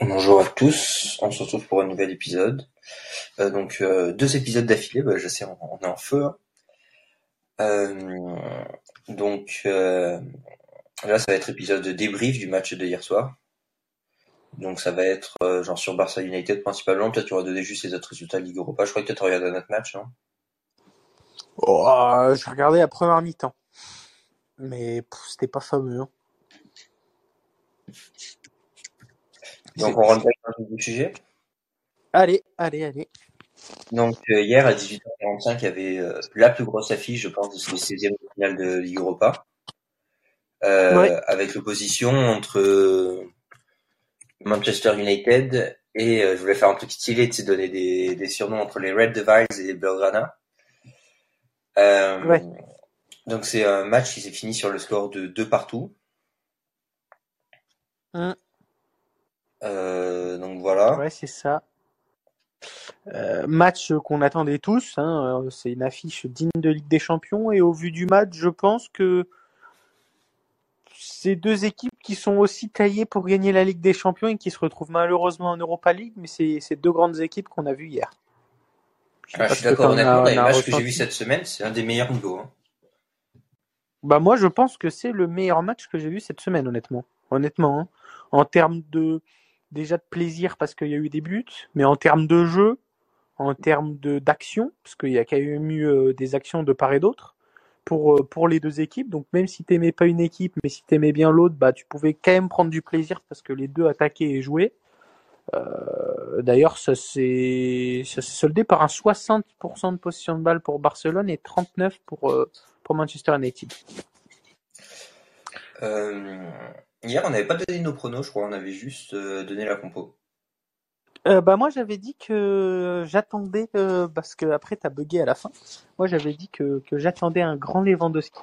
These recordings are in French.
Bonjour à tous, on se retrouve pour un nouvel épisode. Deux épisodes d'affilée, je sais, on est en feu. Là, ça va être épisode de débrief du match de hier soir. Donc ça va être sur Barça United principalement. Peut-être tu auras donné juste les autres résultats de Ligue Europa. Je crois que tu as regardé notre match, non ? Je regardais la première mi-temps. Mais c'était pas fameux. Hein. Donc on rentre dans le vif du sujet. Allez. Donc hier à 18h45, il y avait la plus grosse affiche, je pense, de ce 16e finale de Ligue Europa. Avec l'opposition entre Manchester United et je voulais faire un truc stylé, tu sais, donner des surnoms entre les Red Devils et les Blaugrana. Donc c'est un match qui s'est fini sur le score de 2-2. Donc voilà. Ouais, c'est ça. Match qu'on attendait tous. Hein. C'est une affiche digne de Ligue des Champions. Et au vu du match, je pense que ces deux équipes qui sont aussi taillées pour gagner la Ligue des Champions et qui se retrouvent malheureusement en Europa League, mais c'est deux grandes équipes qu'on a vues hier. Je suis d'accord, honnêtement, les matchs que j'ai vus cette semaine, c'est un des meilleurs niveaux. Hein. Moi, je pense que c'est le meilleur match que j'ai vu cette semaine, honnêtement. Hein. En termes de plaisir, parce qu'il y a eu des buts, mais en termes de jeu, en termes d'action, parce qu'il y a quand même eu des actions de part et d'autre pour les deux équipes. Donc même si tu n'aimais pas une équipe, mais si tu aimais bien l'autre, tu pouvais quand même prendre du plaisir parce que les deux attaquaient et jouaient. D'ailleurs, ça s'est soldé par un 60% de possession de balle pour Barcelone et 39% pour Manchester United. Hier, on n'avait pas donné nos pronos, je crois, on avait juste donné la compo. Moi, j'avais dit que j'attendais, parce que après, t'as bugué à la fin. Moi, j'avais dit que j'attendais un grand Lewandowski.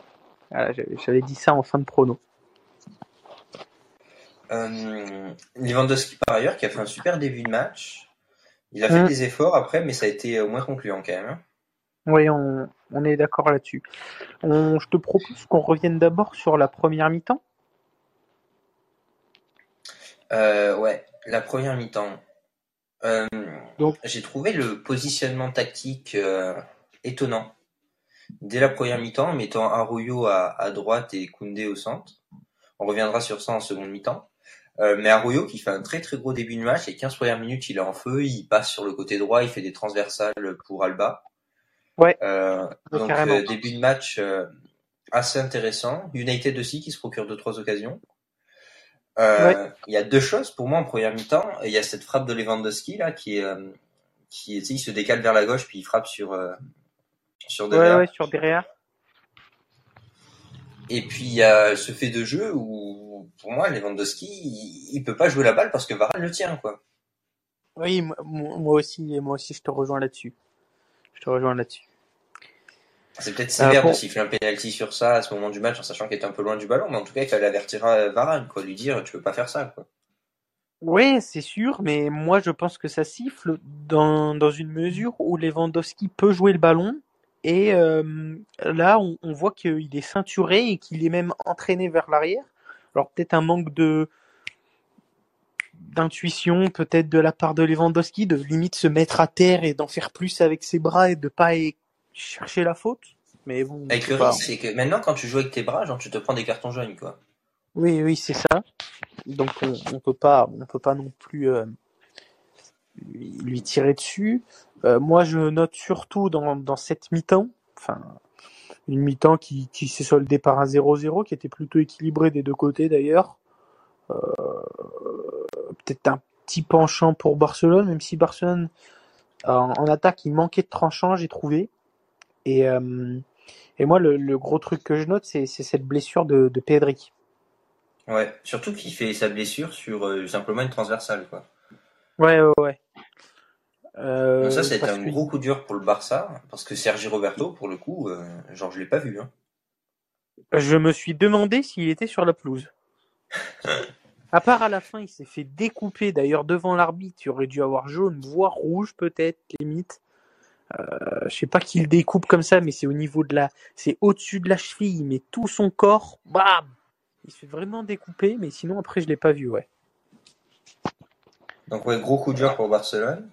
Voilà, j'avais dit ça en fin de pronos. Lewandowski, par ailleurs, qui a fait un super début de match. Il a fait des efforts après, mais ça a été moins concluant quand même. Oui, on est d'accord là-dessus. Je te propose qu'on revienne d'abord sur la première mi-temps. La première mi-temps. Donc, j'ai trouvé le positionnement tactique étonnant. Dès la première mi-temps, en mettant Arroyo à droite et Koundé au centre. On reviendra sur ça en seconde mi-temps. Mais Arroyo qui fait un très très gros début de match, les 15 premières minutes, il est en feu, il passe sur le côté droit, il fait des transversales pour Alba. Ouais. Donc début de match assez intéressant. United aussi qui se procure 2-3 occasions. Il y a deux choses pour moi en première mi-temps. Il y a cette frappe de Lewandowski là qui il se décale vers la gauche puis il frappe sur Derea. Sur Derea. Et puis il y a ce fait de jeu où pour moi Lewandowski il peut pas jouer la balle parce que Varane le tient quoi. Oui, moi aussi je te rejoins là-dessus. C'est peut-être sévère de siffler un pénalty sur ça à ce moment du match en sachant qu'il était un peu loin du ballon, mais en tout cas il fallait avertir Varane, quoi, lui dire tu peux pas faire ça quoi. Oui, c'est sûr, mais moi je pense que ça siffle dans une mesure où Lewandowski peut jouer le ballon et là on voit qu'il est ceinturé et qu'il est même entraîné vers l'arrière. Alors peut-être un manque d'intuition peut-être de la part de Lewandowski de limite se mettre à terre et d'en faire plus avec ses bras et de pas chercher la faute, mais bon. Avec le risque, c'est que maintenant, quand tu joues avec tes bras, tu te prends des cartons jaunes, quoi. Oui, c'est ça. Donc, on peut pas non plus lui tirer dessus. Moi, je note surtout dans cette mi-temps, une mi-temps qui s'est soldée par un 0-0, qui était plutôt équilibré des deux côtés d'ailleurs. Peut-être un petit penchant pour Barcelone, même si Barcelone en attaque, il manquait de tranchant, j'ai trouvé. Et moi, le gros truc que je note, c'est cette blessure de Pedri. Ouais, surtout qu'il fait sa blessure sur simplement une transversale, quoi. Ouais. Donc ça c'était un gros coup dur pour le Barça, parce que Sergi Roberto, pour le coup, je l'ai pas vu. Hein. Je me suis demandé s'il était sur la pelouse. À part à la fin, il s'est fait découper d'ailleurs devant l'arbitre. Il aurait dû avoir jaune, voire rouge peut-être, limite. Je sais pas qu'il découpe comme ça, mais c'est c'est au-dessus de la cheville. Il met tout son corps, bam. Il se fait vraiment découper, mais sinon après je l'ai pas vu, ouais. Donc ouais, gros coup dur pour Barcelone.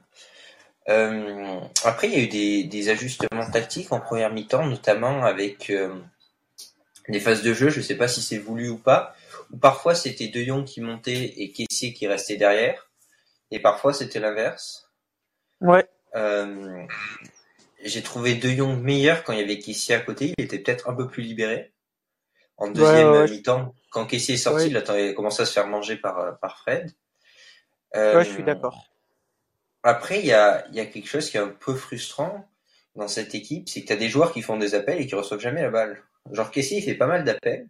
Après, il y a eu des ajustements tactiques en première mi-temps, notamment avec des phases de jeu. Je ne sais pas si c'est voulu ou pas. Ou parfois, c'était De Jong qui montait et Kessié qui restait derrière. Et parfois, c'était l'inverse. Ouais. J'ai trouvé De Jong meilleur quand il y avait Kessié à côté. Il était peut-être un peu plus libéré. En deuxième mi-temps, quand Kessié est sorti, il a commencé à se faire manger par Fred. Ouais, je suis d'accord. Après, il y a quelque chose qui est un peu frustrant dans cette équipe, c'est que tu as des joueurs qui font des appels et qui reçoivent jamais la balle. Genre Kessié, il fait pas mal d'appels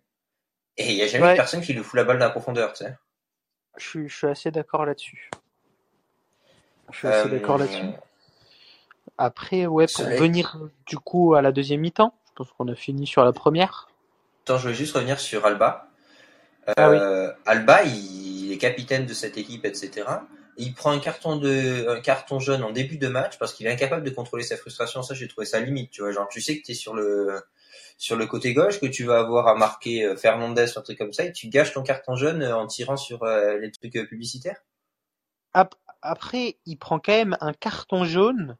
et il n'y a jamais personne qui lui fout la balle dans la profondeur, tu sais. Je suis assez d'accord là-dessus. Après, pour venir du coup à la deuxième mi-temps, je pense qu'on a fini sur la première. Attends, je vais juste revenir sur Alba. Alba, il est capitaine de cette équipe, etc. Il prend un carton jaune en début de match parce qu'il est incapable de contrôler sa frustration. Ça, j'ai trouvé ça limite, tu vois. Genre, tu sais que t'es sur le côté gauche, que tu vas avoir à marquer Fernandez, un truc comme ça, et tu gâches ton carton jaune en tirant sur les trucs publicitaires. Après, il prend quand même un carton jaune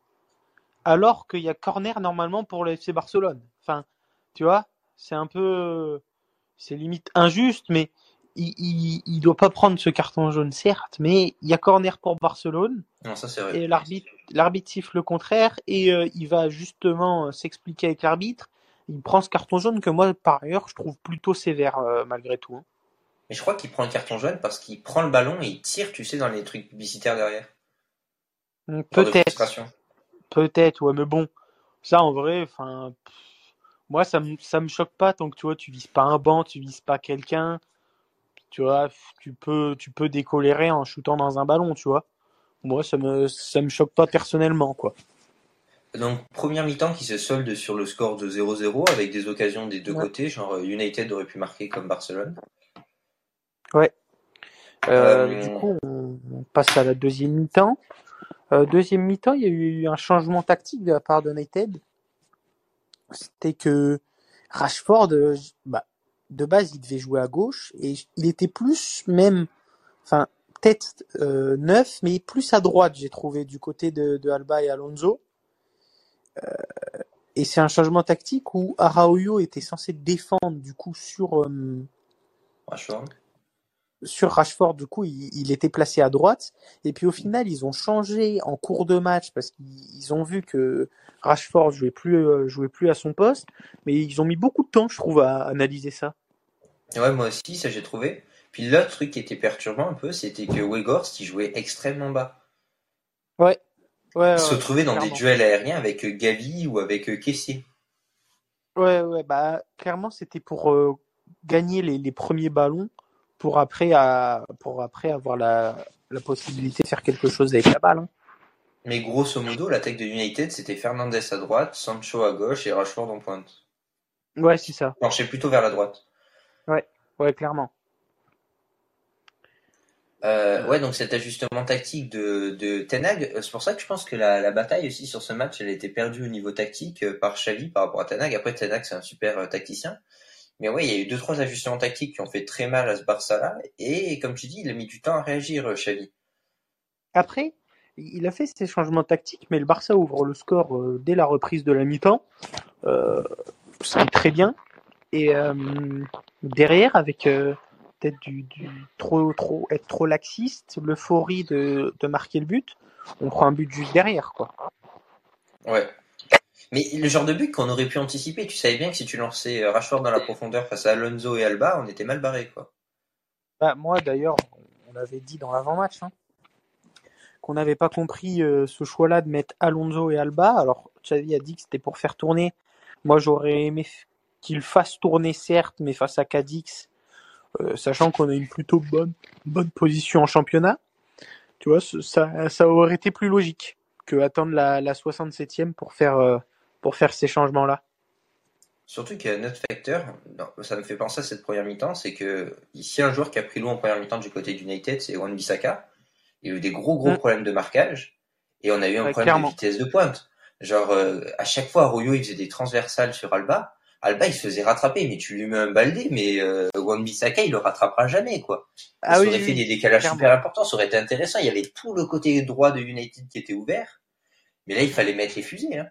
alors qu'il y a corner normalement pour le FC Barcelone. Enfin, tu vois, c'est un peu, c'est limite injuste, mais il doit pas prendre ce carton jaune, certes, mais il y a corner pour Barcelone. Non, ça c'est vrai. Et l'arbitre siffle le contraire et il va justement s'expliquer avec l'arbitre. Il prend ce carton jaune que moi, par ailleurs, je trouve plutôt sévère malgré tout. Mais je crois qu'il prend le carton jaune parce qu'il prend le ballon et il tire, tu sais, dans les trucs publicitaires derrière. Peut-être, ouais, mais bon, ça en vrai, enfin, moi ça me choque pas tant que tu vois, tu vises pas un banc, tu vises pas quelqu'un. Tu vois, tu peux décolérer en shootant dans un ballon, tu vois. Moi, ça me choque pas personnellement, quoi. Donc, première mi-temps qui se solde sur le score de 0-0 avec des occasions des deux côtés. Genre, United aurait pu marquer comme Barcelone. Ouais. Du coup, on passe à la deuxième mi-temps. Deuxième mi-temps, il y a eu un changement tactique de la part de United. C'était que Rashford, de base, il devait jouer à gauche et il était plus peut-être neuf, mais plus à droite, j'ai trouvé, du côté de Alba et Alonso. Et c'est un changement tactique où Araujo était censé défendre, du coup, sur Rashford, du coup, il était placé à droite. Et puis, au final, ils ont changé en cours de match parce qu'ils ont vu que Rashford jouait plus à son poste. Mais ils ont mis beaucoup de temps, je trouve, à analyser ça. Ouais, moi aussi, ça, j'ai trouvé. Puis, l'autre truc qui était perturbant un peu, c'était que Weghorst, il jouait extrêmement bas. Ouais. Il se retrouvait dans des duels aériens avec Gavi ou avec Kessié. Ouais, clairement, c'était pour gagner les premiers ballons. Pour après avoir la possibilité de faire quelque chose avec la balle. Mais grosso modo, l'attaque de United, c'était Fernandez à droite, Sancho à gauche et Rashford en pointe. Ouais, c'est ça. Penché plutôt vers la droite. Ouais, clairement. Donc cet ajustement tactique de Ten Hag, c'est pour ça que je pense que la bataille aussi sur ce match, elle a été perdue au niveau tactique par Xavi par rapport à Ten Hag. Après, Ten Hag, c'est un super tacticien. Mais ouais, il y a eu 2-3 ajustements tactiques qui ont fait très mal à ce Barça-là. Et comme tu dis, il a mis du temps à réagir, Xavi. Après, il a fait ces changements tactiques, mais le Barça ouvre le score dès la reprise de la mi-temps. Ce qui est très bien. Et derrière, avec peut-être du être trop laxiste, l'euphorie de marquer le but, on prend un but juste derrière, quoi. Ouais. Mais le genre de but qu'on aurait pu anticiper, tu savais bien que si tu lançais Rashford dans la profondeur face à Alonso et Alba, on était mal barré, quoi. Moi, d'ailleurs, on l'avait dit dans l'avant-match, qu'on n'avait pas compris ce choix-là de mettre Alonso et Alba. Alors, Xavi a dit que c'était pour faire tourner. Moi, j'aurais aimé qu'il fasse tourner, certes, mais face à Cadix, sachant qu'on a une plutôt bonne position en championnat. Tu vois, ça aurait été plus logique que attendre la 67e pour faire ces changements-là. Surtout qu'il y a un autre facteur, ça me fait penser à cette première mi-temps, c'est que ici un joueur qui a pris l'eau en première mi-temps du côté d'United, c'est Wan Bissaka. Il y a eu des gros problèmes de marquage et on a eu un problème clairement de vitesse de pointe. Genre à chaque fois Arroyo il faisait des transversales sur Alba, Alba, il se faisait rattraper, mais tu lui mets un Balde, mais Wan Bissaka, il le rattrapera jamais, quoi. Ah, oui, aurait fait des décalages clairement super importants, ça aurait été intéressant. Il y avait tout le côté droit de United qui était ouvert, mais là, il fallait mettre les fusées, hein.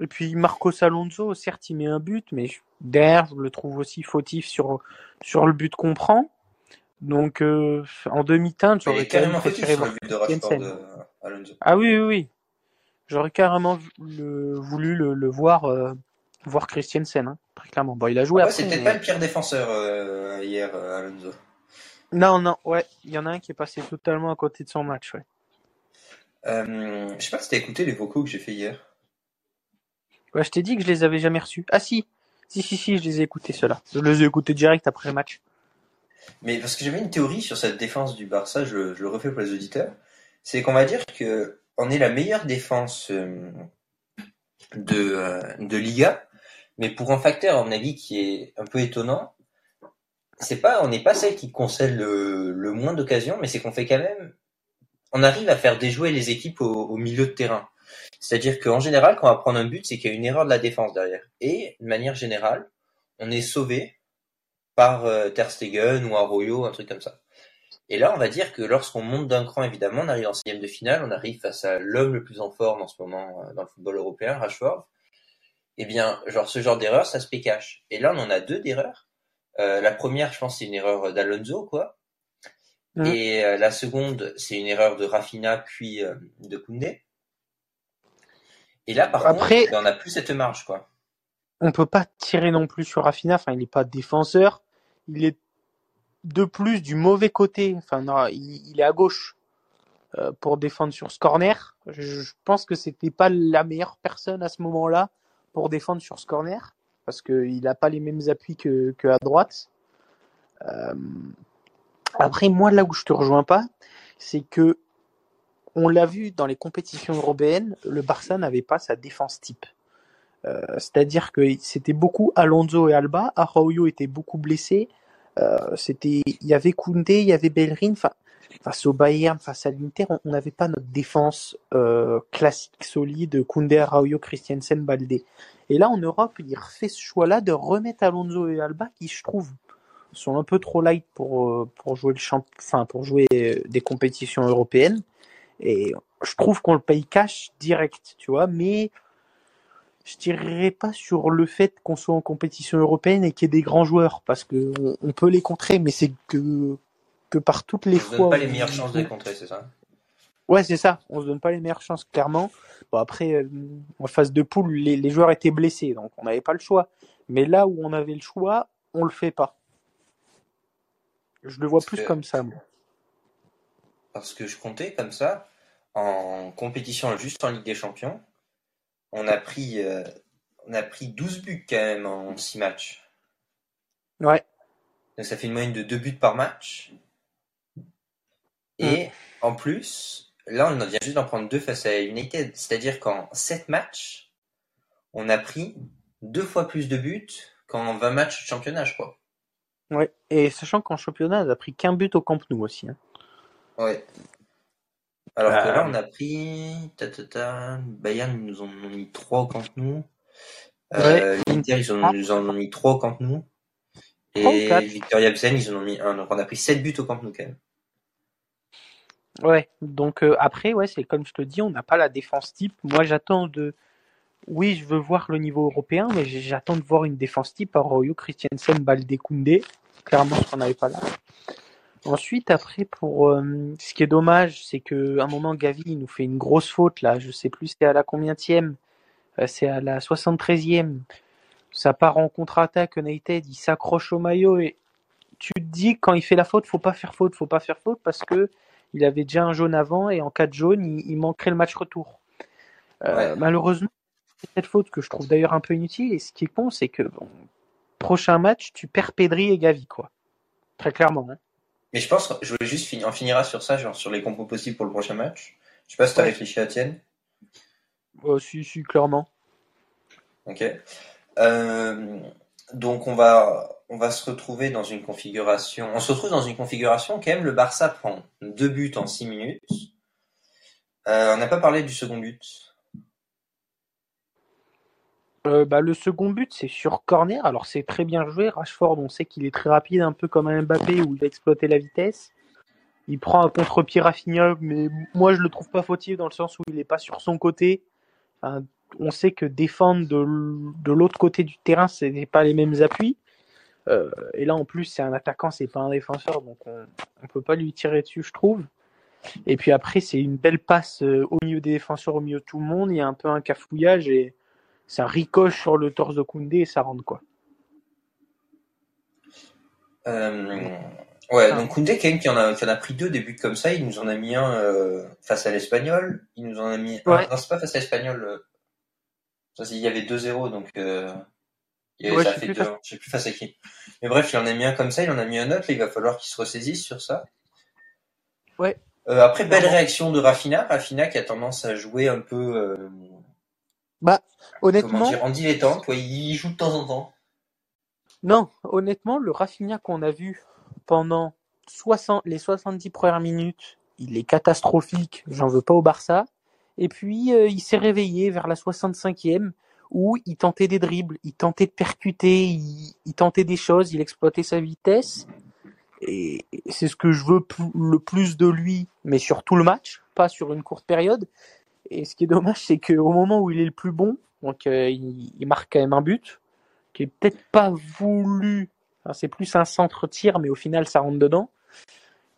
Et puis Marcos Alonso, certes, il met un but, mais derrière, je le trouve aussi fautif sur le but qu'on prend. Donc, en demi-teinte, j'aurais carrément préféré voir le but de Rashford de Alonso. Ah oui, oui, oui. J'aurais carrément voulu le voir Christensen, hein, très clairement. Bon, il a joué après. C'était pas le pire défenseur hier, Alonso. Non, ouais. Il y en a un qui est passé totalement à côté de son match, ouais. Je sais pas si t'as écouté les vocaux que j'ai fait hier. Ouais, je t'ai dit que je les avais jamais reçus. Ah si, je les ai écoutés, ceux-là. Je les ai écoutés direct après le match. Mais parce que j'avais une théorie sur cette défense du Barça, je le refais pour les auditeurs. C'est qu'on va dire que on est la meilleure défense de Liga, mais pour un facteur, à mon avis, qui est un peu étonnant, on n'est pas celle qui concède le moins d'occasions, mais c'est qu'on fait quand même, on arrive à faire déjouer les équipes au milieu de terrain. C'est-à-dire qu'en général, quand on va prendre un but, c'est qu'il y a une erreur de la défense derrière. Et, de manière générale, on est sauvé par Ter Stegen ou Arroyo, un truc comme ça. Et là, on va dire que lorsqu'on monte d'un cran, évidemment, on arrive en 6ème de finale, on arrive face à l'homme le plus en forme en ce moment dans le football européen, Rashford. Eh bien, ce genre d'erreur, ça se pécache. Et là, on en a deux d'erreurs. La première, je pense, c'est une erreur d'Alonso, quoi. Mmh. Et la seconde, c'est une erreur de Rafinha, puis de Koundé. Et là, par contre, on n'a plus cette marge, quoi. On peut pas tirer non plus sur Rafinha. Enfin, il n'est pas défenseur. Il est de plus du mauvais côté. Enfin, non, il est à gauche pour défendre sur ce corner. Je pense que c'était pas la meilleure personne à ce moment-là pour défendre sur ce corner parce qu'il n'a pas les mêmes appuis que à droite. Après, moi, là où je te rejoins pas, c'est que on l'a vu dans les compétitions européennes, le Barça n'avait pas sa défense type. C'est-à-dire que c'était beaucoup Alonso et Alba, Araujo était beaucoup blessé, il y avait Koundé, il y avait Bellerin, face au Bayern, face à l'Inter, on n'avait pas notre défense classique, solide, Koundé, Araujo, Christensen, Balde. Et là, en Europe, il refait ce choix-là de remettre Alonso et Alba, qui, je trouve, sont un peu trop light pour jouer pour jouer des compétitions européennes. Et je trouve qu'on le paye cash direct, tu vois, mais je tirerai pas sur le fait qu'on soit en compétition européenne et qu'il y ait des grands joueurs, parce que on peut les contrer, mais c'est que par toutes les fois. On se donne pas les meilleures chances de les contrer, c'est ça? Ouais, c'est ça. On se donne pas les meilleures chances, clairement. Bon, après, en phase de poule, les joueurs étaient blessés, donc on n'avait pas le choix. Mais là où on avait le choix, on le fait pas. Je le vois plus comme ça, moi. Parce que je comptais comme ça, en compétition juste en Ligue des Champions, on a pris 12 buts quand même en 6 matchs. Ouais. Donc ça fait une moyenne de 2 buts par match. Et en plus, là on vient juste d'en prendre 2 face à United. C'est-à-dire qu'en 7 matchs, on a pris 2 fois plus de buts qu'en 20 matchs de championnat, je crois. Ouais, et sachant qu'en championnat, on a pris qu'un but au Camp Nou aussi, hein. Ouais. Alors que là, on a pris... Bayern, ils nous en ont mis 3 au Camp Nou. L'Inter, ils en ont mis 3 au Camp Nou. Et Victoria Pilsen, ils en ont mis 1. Donc, on a pris 7 buts au Camp Nou, quand même. Ouais. Donc, après, ouais, c'est comme je te dis, on n'a pas la défense type. Moi, j'attends de... Oui, je veux voir le niveau européen, mais j'attends de voir une défense type Arroyo, Christensen, Balde, Koundé. Clairement, ce qu'on n'avait pas là. Ensuite, après, pour ce qui est dommage, c'est que à un moment Gavi il nous fait une grosse faute là. Je sais plus, c'est à la combienième, c'est à la 73e. Ça part en contre-attaque, United, il s'accroche au maillot et tu te dis quand il fait la faute, faut pas faire faute parce que il avait déjà un jaune avant et en cas de jaune, il manquerait le match retour. Malheureusement, c'est cette faute que je trouve d'ailleurs un peu inutile. Et ce qui est con, c'est que prochain match, tu perds Pedri et Gavi quoi, très clairement. Hein. Mais je pense, je voulais juste on finira sur ça, genre sur les compos possibles pour le prochain match. Je sais pas si t'as réfléchi à tienne. Si, clairement. Ok. Donc on va se retrouver dans une configuration. On se retrouve dans une configuration quand même. Le Barça prend 2 buts en 6 minutes. On n'a pas parlé du second but. Le second but, c'est sur corner. Alors, c'est très bien joué. Rashford, on sait qu'il est très rapide, un peu comme un Mbappé où il a exploité la vitesse. Il prend un contre-pied Rafinha, mais moi, je le trouve pas fautif dans le sens où il n'est pas sur son côté. On sait que défendre de l'autre côté du terrain, ce n'est pas les mêmes appuis. Et là, en plus, c'est un attaquant, c'est pas un défenseur, donc on peut pas lui tirer dessus, je trouve. Et puis après, c'est une belle passe au milieu des défenseurs, au milieu de tout le monde. Il y a un peu un cafouillage et ça ricoche sur le torse de Koundé et ça rentre, quoi. Donc Koundé, quand même, qui en a pris deux débuts comme ça. Il nous en a mis un face à l'Espagnol. Il nous en a mis un. Non, c'est pas face à l'Espagnol. Il y avait 2-0, donc ça fait 2. Je sais plus face à qui. Mais bref, il en a mis un comme ça. Il en a mis un autre. Il va falloir qu'il se ressaisisse sur ça. Ouais. Après, belle réaction de Rafinha qui a tendance à jouer un peu honnêtement en dilettante, il joue de temps en temps. Non, honnêtement, le Rafinha qu'on a vu pendant les 70 premières minutes, il est catastrophique, j'en veux pas au Barça. Et puis il s'est réveillé vers la 65e où il tentait des dribbles, il tentait de percuter, il tentait des choses, il exploitait sa vitesse. Et c'est ce que je veux le plus de lui, mais sur tout le match, pas sur une courte période. Et ce qui est dommage, c'est qu'au moment où il est le plus bon, donc il marque quand même un but, qui est peut-être pas voulu, enfin, c'est plus un centre-tir, mais au final ça rentre dedans.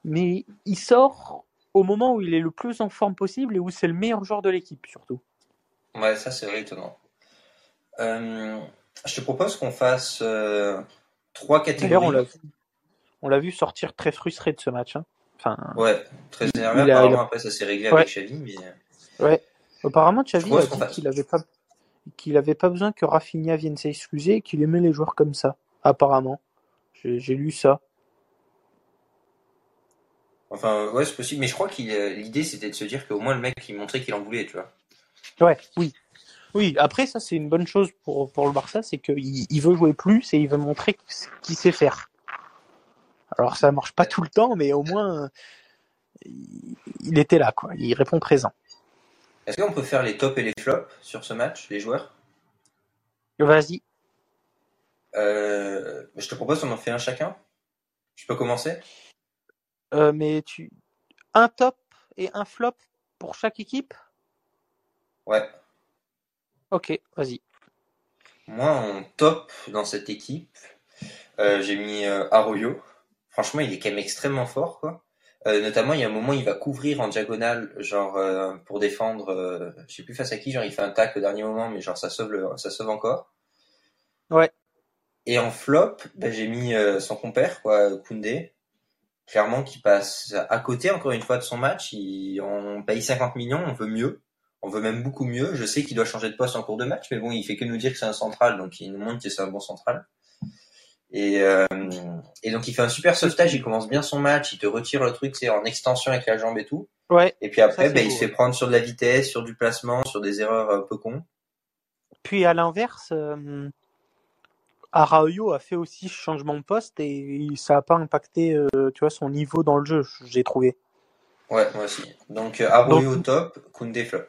Mais il sort au moment où il est le plus en forme possible et où c'est le meilleur joueur de l'équipe, surtout. Ouais, ça c'est vrai, étonnant. Je te propose qu'on fasse 3 catégories. D'ailleurs, on l'a vu sortir très frustré de ce match. Hein. Très énervé. Apparemment, après, ça s'est réglé avec Xavi. Mais... Ouais. Apparemment, Xavi a dit qu'il n'avait pas besoin que Rafinha vienne s'excuser et qu'il aimait les joueurs comme ça. Apparemment. J'ai lu ça. Enfin, ouais, c'est possible. Mais je crois que l'idée, c'était de se dire qu'au moins, le mec, il montrait qu'il en voulait, tu vois. Ouais, oui. Oui, après, ça, c'est une bonne chose pour le Barça. C'est qu'il veut jouer plus et il veut montrer qu'il sait faire. Alors ça marche pas tout le temps, mais au moins il était là, quoi. Il répond présent. Est-ce qu'on peut faire les tops et les flops sur ce match, les joueurs ? Vas-y. Je te propose on en fait un chacun. Je peux commencer ? Un top et un flop pour chaque équipe ? Ouais. Ok, vas-y. Moi, en top dans cette équipe, j'ai mis Arroyo. Franchement, il est quand même extrêmement fort, quoi. Notamment, il y a un moment, il va couvrir en diagonale, pour défendre. Je sais plus face à qui, il fait un tac au dernier moment, mais ça sauve encore. Ouais. Et en flop, j'ai mis son compère, quoi, Koundé. Clairement, qui passe à côté encore une fois de son match. On paye 50 millions, on veut mieux, on veut même beaucoup mieux. Je sais qu'il doit changer de poste en cours de match, mais bon, il fait que nous dire que c'est un central, donc il nous montre que c'est un bon central. Et donc il fait un super sauvetage, il commence bien son match, il te retire le truc, c'est en extension avec la jambe et tout. Ouais. Et puis après, il se fait prendre sur de la vitesse, sur du placement, sur des erreurs un peu cons. Puis à l'inverse, Araujo a fait aussi changement de poste et ça n'a pas impacté, son niveau dans le jeu, j'ai trouvé. Ouais, moi aussi. Donc Araujo top, Koundé flop.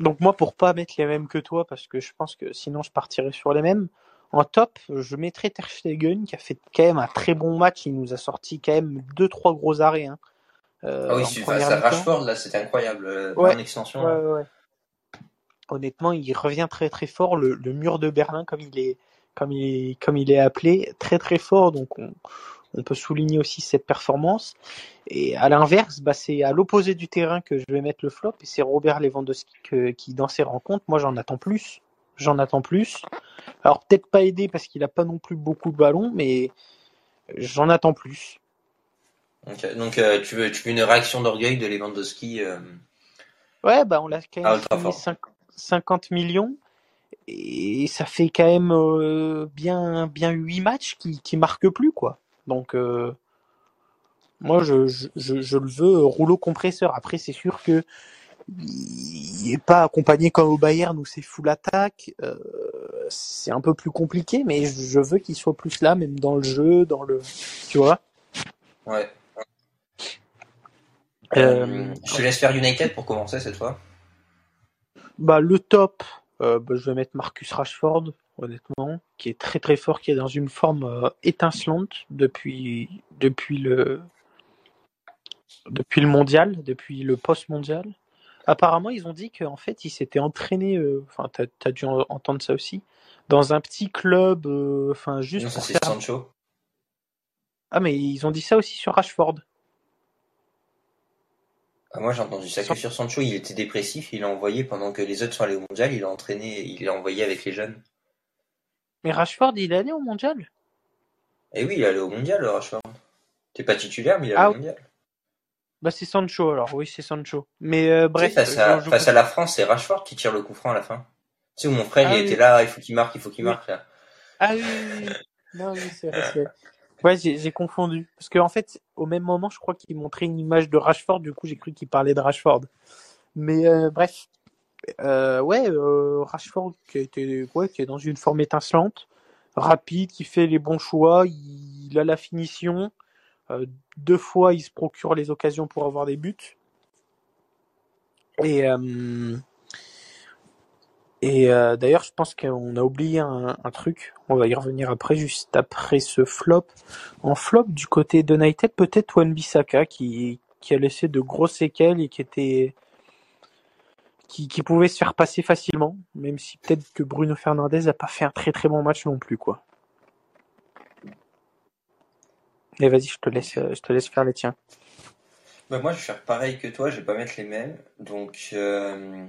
Donc moi, pour pas mettre les mêmes que toi, parce que je pense que sinon je partirais sur les mêmes. En top, je mettrais Ter Stegen qui a fait quand même un très bon match. Il nous a sorti quand même 2-3 gros arrêts. Hein. Face à Rashford, là, c'était incroyable. En extension. Ouais. Honnêtement, il revient très très fort. Le mur de Berlin, comme il est appelé, très très fort. Donc on peut souligner aussi cette performance. Et à l'inverse, c'est à l'opposé du terrain que je vais mettre le flop. Et c'est Robert Lewandowski qui, dans ses rencontres, moi j'en attends plus. Alors peut-être pas aidé parce qu'il a pas non plus beaucoup de ballons, mais j'en attends plus. Okay, donc tu veux une réaction d'orgueil de Lewandowski Ouais, on l'a quand même signé 50 millions et ça fait quand même bien 8 matchs qui marquent plus, quoi. Donc moi je le veux rouleau compresseur. Après c'est sûr que il n'est pas accompagné comme au Bayern où c'est full attaque, c'est un peu plus compliqué, mais je veux qu'il soit plus là, même dans le jeu, tu vois. Ouais. Je te laisse faire United pour commencer cette fois. Le top, Je vais mettre Marcus Rashford, honnêtement, qui est très très fort, qui est dans une forme étincelante depuis le mondial, depuis le post-mondial. Apparemment, ils ont dit qu'en fait, il s'était entraîné, enfin, t'as dû entendre ça aussi, dans un petit club, enfin, juste. Non, ça, c'est Sancho. Ah, mais ils ont dit ça aussi sur Rashford. Ah, moi, j'ai entendu ça que sur Sancho, il était dépressif, il l'a envoyé pendant que les autres sont allés au mondial, il l'a entraîné, il l'a envoyé avec les jeunes. Mais Rashford, il est allé au mondial ? Eh oui, il est allé au mondial, le Rashford. T'es pas titulaire, mais il est allé au mondial. Bah, c'est Sancho alors, oui, c'est Sancho. Mais bref. Tu sais, face à la France, c'est Rashford qui tire le coup franc à la fin. Tu sais, mon frère, il était là, il faut qu'il marque. Là. Ah oui. Non, oui, c'est vrai. C'est... Ouais, j'ai confondu. Parce qu'en fait, au même moment, je crois qu'il montrait une image de Rashford, du coup, j'ai cru qu'il parlait de Rashford. Mais bref. Rashford qui est dans une forme étincelante, rapide, qui fait les bons choix, il a la finition. Deux fois, il se procure les occasions pour avoir des buts. Et d'ailleurs, je pense qu'on a oublié un truc. On va y revenir après, juste après ce flop. En flop, du côté de United, peut-être Wan Bissaka qui a laissé de grosses séquelles et qui pouvait se faire passer facilement. Même si peut-être que Bruno Fernandes n'a pas fait un très très bon match non plus, quoi. Mais vas-y, je te laisse faire les tiens. Bah moi, je vais faire pareil que toi, je vais pas mettre les mêmes. Donc, je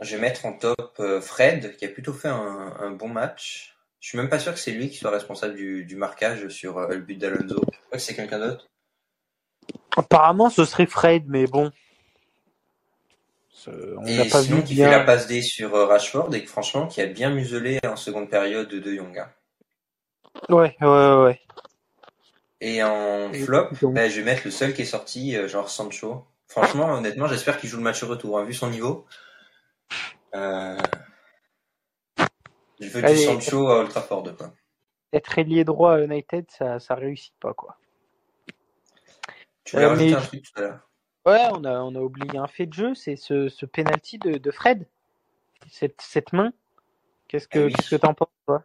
vais mettre en top Fred, qui a plutôt fait un bon match. Je suis même pas sûr que c'est lui qui soit responsable du marquage sur le but d'Alonso. Je crois que c'est quelqu'un d'autre. Apparemment, ce serait Fred, mais bon. Sinon, fait la passe D sur Rashford et que, franchement, qui a bien muselé en seconde période de De Jong. Ouais. Et en flop, je vais mettre le seul qui est sorti, genre Sancho. Franchement, honnêtement, j'espère qu'il joue le match retour, hein, vu son niveau. Je veux du Sancho à Old Trafford, quoi. Être ailier droit à United, ça réussit pas, quoi. Tu voulais rajouter un truc tout à l'heure ? Ouais, on a oublié un fait de jeu, c'est ce penalty de Fred. Cette main. Qu'est-ce que t'en penses, toi ?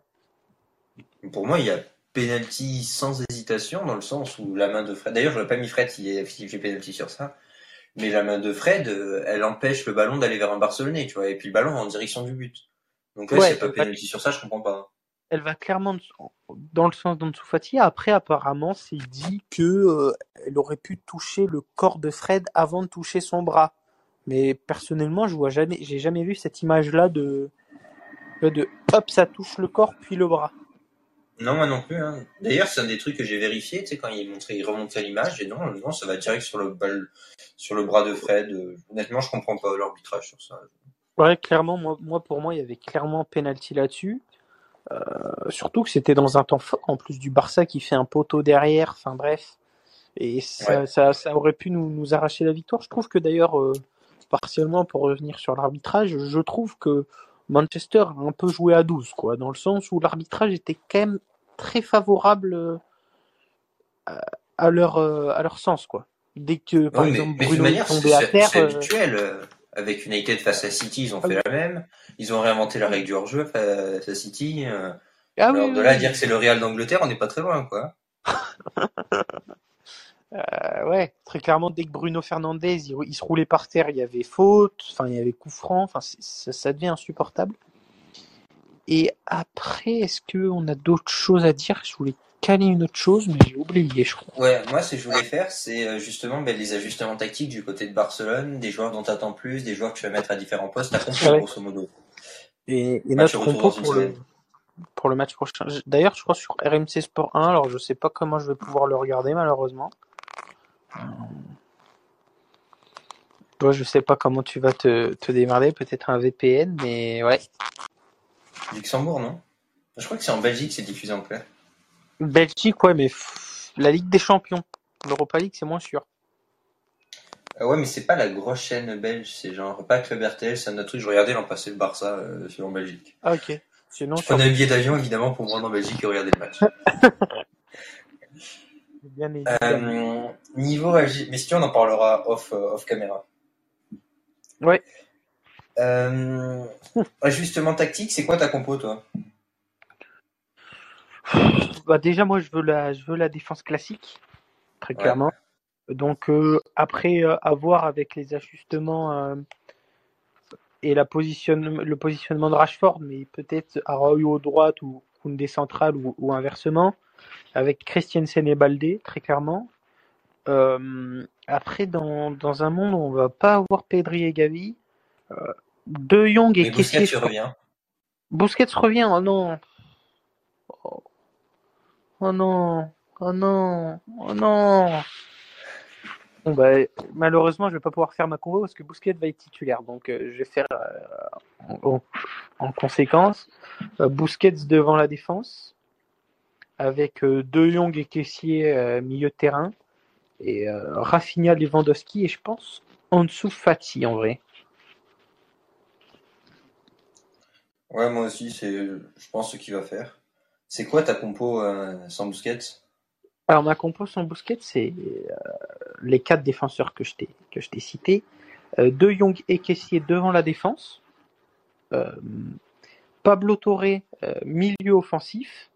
Pour moi, il y a penalty sans hésitation, dans le sens où la main de Fred, d'ailleurs je n'aurais pas mis Fred si j'ai penalty sur ça, mais la main de Fred, elle empêche le ballon d'aller vers un Barcelonais, tu vois, et puis le ballon va en direction du but. Donc là, c'est pas penalty sur ça, je comprends pas. Elle va clairement dans le sens d'Ansu Fati. Après, apparemment, c'est dit que elle aurait pu toucher le corps de Fred avant de toucher son bras. Mais personnellement, j'ai jamais vu cette image-là de hop, ça touche le corps puis le bras. Non, moi non plus. Hein. D'ailleurs, c'est un des trucs que j'ai vérifié, tu sais, quand il remontait l'image, et non, ça va direct sur le bras de Fred. Honnêtement, je comprends pas l'arbitrage sur ça. Ouais, clairement, pour moi, il y avait clairement pénalty là-dessus. Surtout que c'était dans un temps fort, en plus du Barça qui fait un poteau derrière, enfin bref. Et ça aurait pu nous arracher la victoire. Je trouve que d'ailleurs, partiellement, pour revenir sur l'arbitrage, je trouve que Manchester a un peu joué à 12, quoi, dans le sens où l'arbitrage était quand même très favorable à leur sens, quoi. Dès que, par exemple, Bruno est tombé à terre... C'est habituel. Avec United face à City, ils ont fait la même. Ils ont réinventé la règle du hors-jeu face à City. Alors, dire que c'est le Real d'Angleterre, on n'est pas très loin, quoi. Très clairement, dès que Bruno Fernandes il se roulait par terre, il y avait faute, enfin il y avait coup franc, enfin ça devient insupportable. Et après, est-ce qu'on a d'autres choses à dire ? Je voulais caler une autre chose, mais j'ai oublié, je crois. Ouais, moi ce que je voulais faire, c'est justement les ajustements tactiques du côté de Barcelone, des joueurs dont t'attends plus, des joueurs que tu vas mettre à différents postes, t'as compris grosso modo. Et notre compo pour le match prochain. D'ailleurs, je crois sur RMC Sport 1, alors je sais pas comment je vais pouvoir le regarder malheureusement. Toi, je sais pas comment tu vas te démerder, peut-être un VPN, mais ouais. Luxembourg, non ? Je crois que c'est en Belgique, c'est diffusé en clair. Belgique, ouais, mais la Ligue des Champions, l'Europa League, c'est moins sûr. Ouais, mais c'est pas la grosse chaîne belge, c'est genre pas Club RTL, c'est un autre truc. Je regardais l'an passé le Barça en Belgique. Ah, ok. Sinon, je prenais un billet d'avion évidemment pour me rendre en Belgique et regarder le match. Bien niveau mais si on en parlera off caméra. Ouais. Justement, tactique, c'est quoi ta compo, toi? Bah déjà, moi, je veux la défense classique, très clairement. Donc, après, à voir avec les ajustements et le positionnement de Rashford, mais peut-être Araujo droite ou Koundé centrale ou inversement, avec Christensen et Balde, très clairement. Après, dans un monde où on ne va pas avoir Pedri et Gavi, De Jong et Kessié. Busquets revient, oh non. Bon, bah, malheureusement, je vais pas pouvoir faire ma combo parce que Busquets va être titulaire. Donc, je vais faire en conséquence. Busquets devant la défense avec De Jong et Kessié milieu de terrain et Rafinha, Lewandowski et je pense Ansu Fati en vrai. Ouais, moi aussi, je pense ce qu'il va faire. C'est quoi ta compo sans Busquets ? Alors, ma compo sans Busquets, c'est les quatre défenseurs que je t'ai cités. De Jong et Kessié devant la défense. Pablo Torre, milieu offensif.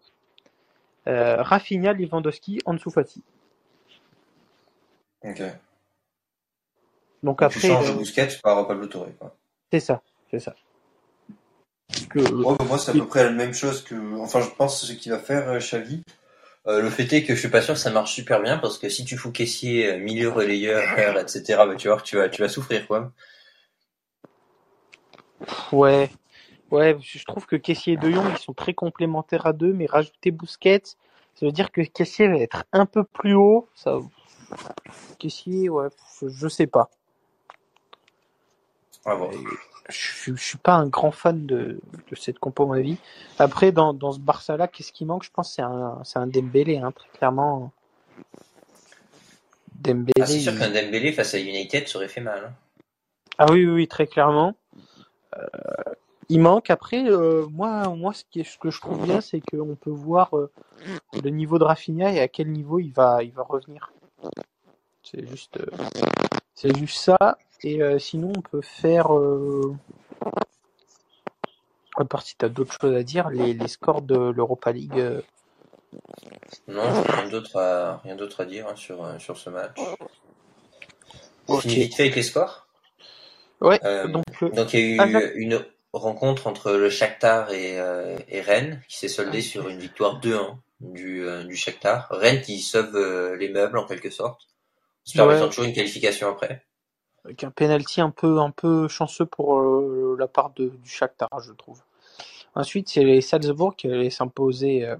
Rafinha, Lewandowski, Ansu Fati. Ok. Donc après, tu changes Busquets par Pablo Torre, quoi. C'est ça. Moi, c'est à peu près la même chose que. Enfin, je pense ce qu'il va faire, Xavi. Le fait est que je suis pas sûr que ça marche super bien parce que si tu fous Kessié, milieu relayeur, etc., bah, tu vas voir que tu vas souffrir, quoi. Ouais, je trouve que Kessié et De Jong, ils sont très complémentaires à deux, mais rajouter Busquets, ça veut dire que Kessié va être un peu plus haut. Ça... Kessié, ouais, je sais pas. Ah bon. Je suis pas un grand fan de cette compo, à mon avis. Après, dans ce Barça-là, qu'est-ce qui manque? Je pense que c'est un Dembélé, hein, très clairement. Dembélé, c'est sûr qu'un Dembélé face à United serait fait mal. Hein. Ah oui, très clairement. Il manque. Après, moi, ce que je trouve bien, c'est qu'on peut voir le niveau de Rafinha et à quel niveau il va revenir. C'est juste ça. Et sinon, on peut faire, à part si tu as d'autres choses à dire, les scores de l'Europa League. Non, rien d'autre à dire hein, sur ce match. On finit vite fait avec les scores. Ouais. Donc, il y a eu une rencontre entre le Shakhtar et Rennes qui s'est soldée sur une victoire 2-1 du Shakhtar. Rennes qui sauve les meubles en quelque sorte. J'espère qu'ils ont toujours une qualification après. Avec un penalty un peu chanceux pour la part du Shakhtar, je trouve. Ensuite, c'est les Salzbourg qui allaient s'imposer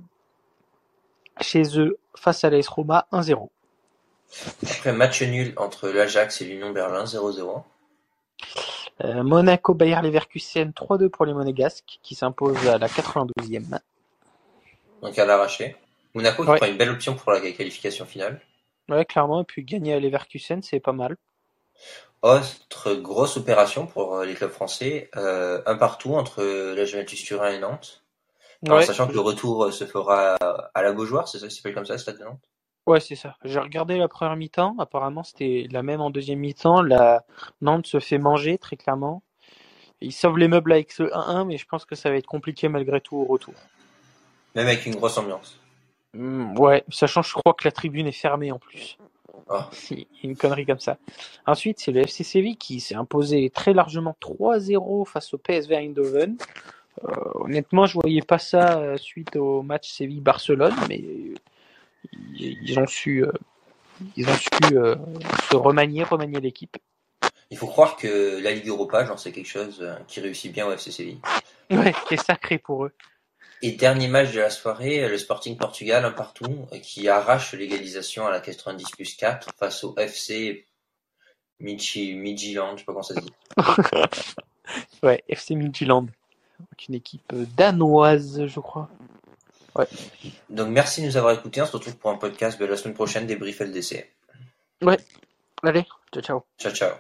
chez eux face à l'AS Roma 1-0. Après, match nul entre l'Ajax et l'Union Berlin 0-0. Monaco, Bayer Leverkusen 3-2 pour les Monégasques qui s'imposent à la 92e. Donc à l'arraché. Monaco qui prend une belle option pour la qualification finale. Ouais, clairement. Et puis gagner à Leverkusen, c'est pas mal. Autre grosse opération pour les clubs français, un partout entre la Juventus Turin et Nantes. Alors, sachant que le retour se fera à la Beaujoire, c'est ça qui s'appelle comme ça, le stade de Nantes. Ouais, c'est ça. J'ai regardé la première mi-temps, apparemment c'était la même en deuxième mi-temps. La Nantes se fait manger, très clairement. Ils sauvent les meubles avec ce 1-1, mais je pense que ça va être compliqué malgré tout au retour. Même avec une grosse ambiance. Ouais, sachant je crois que la tribune est fermée en plus. Une connerie comme ça. Ensuite, c'est le FC Séville qui s'est imposé très largement 3-0 face au PSV Eindhoven. Honnêtement, je voyais pas ça suite au match Séville-Barcelone, mais ils ont su se remanier l'équipe. Il faut croire que la Ligue Europa, genre, c'est quelque chose qui réussit bien au FC Séville. Ouais, qui est sacré pour eux. Et dernier match de la soirée, le Sporting Portugal, 1-1, qui arrache l'égalisation à la 90+4 face au FC Midtjylland, je sais pas comment ça se dit. Ouais, FC Midtjylland, une équipe danoise, je crois. Ouais. Donc merci de nous avoir écoutés, on se retrouve pour un podcast de la semaine prochaine, débrief LDC. Ouais, allez, ciao. Ciao.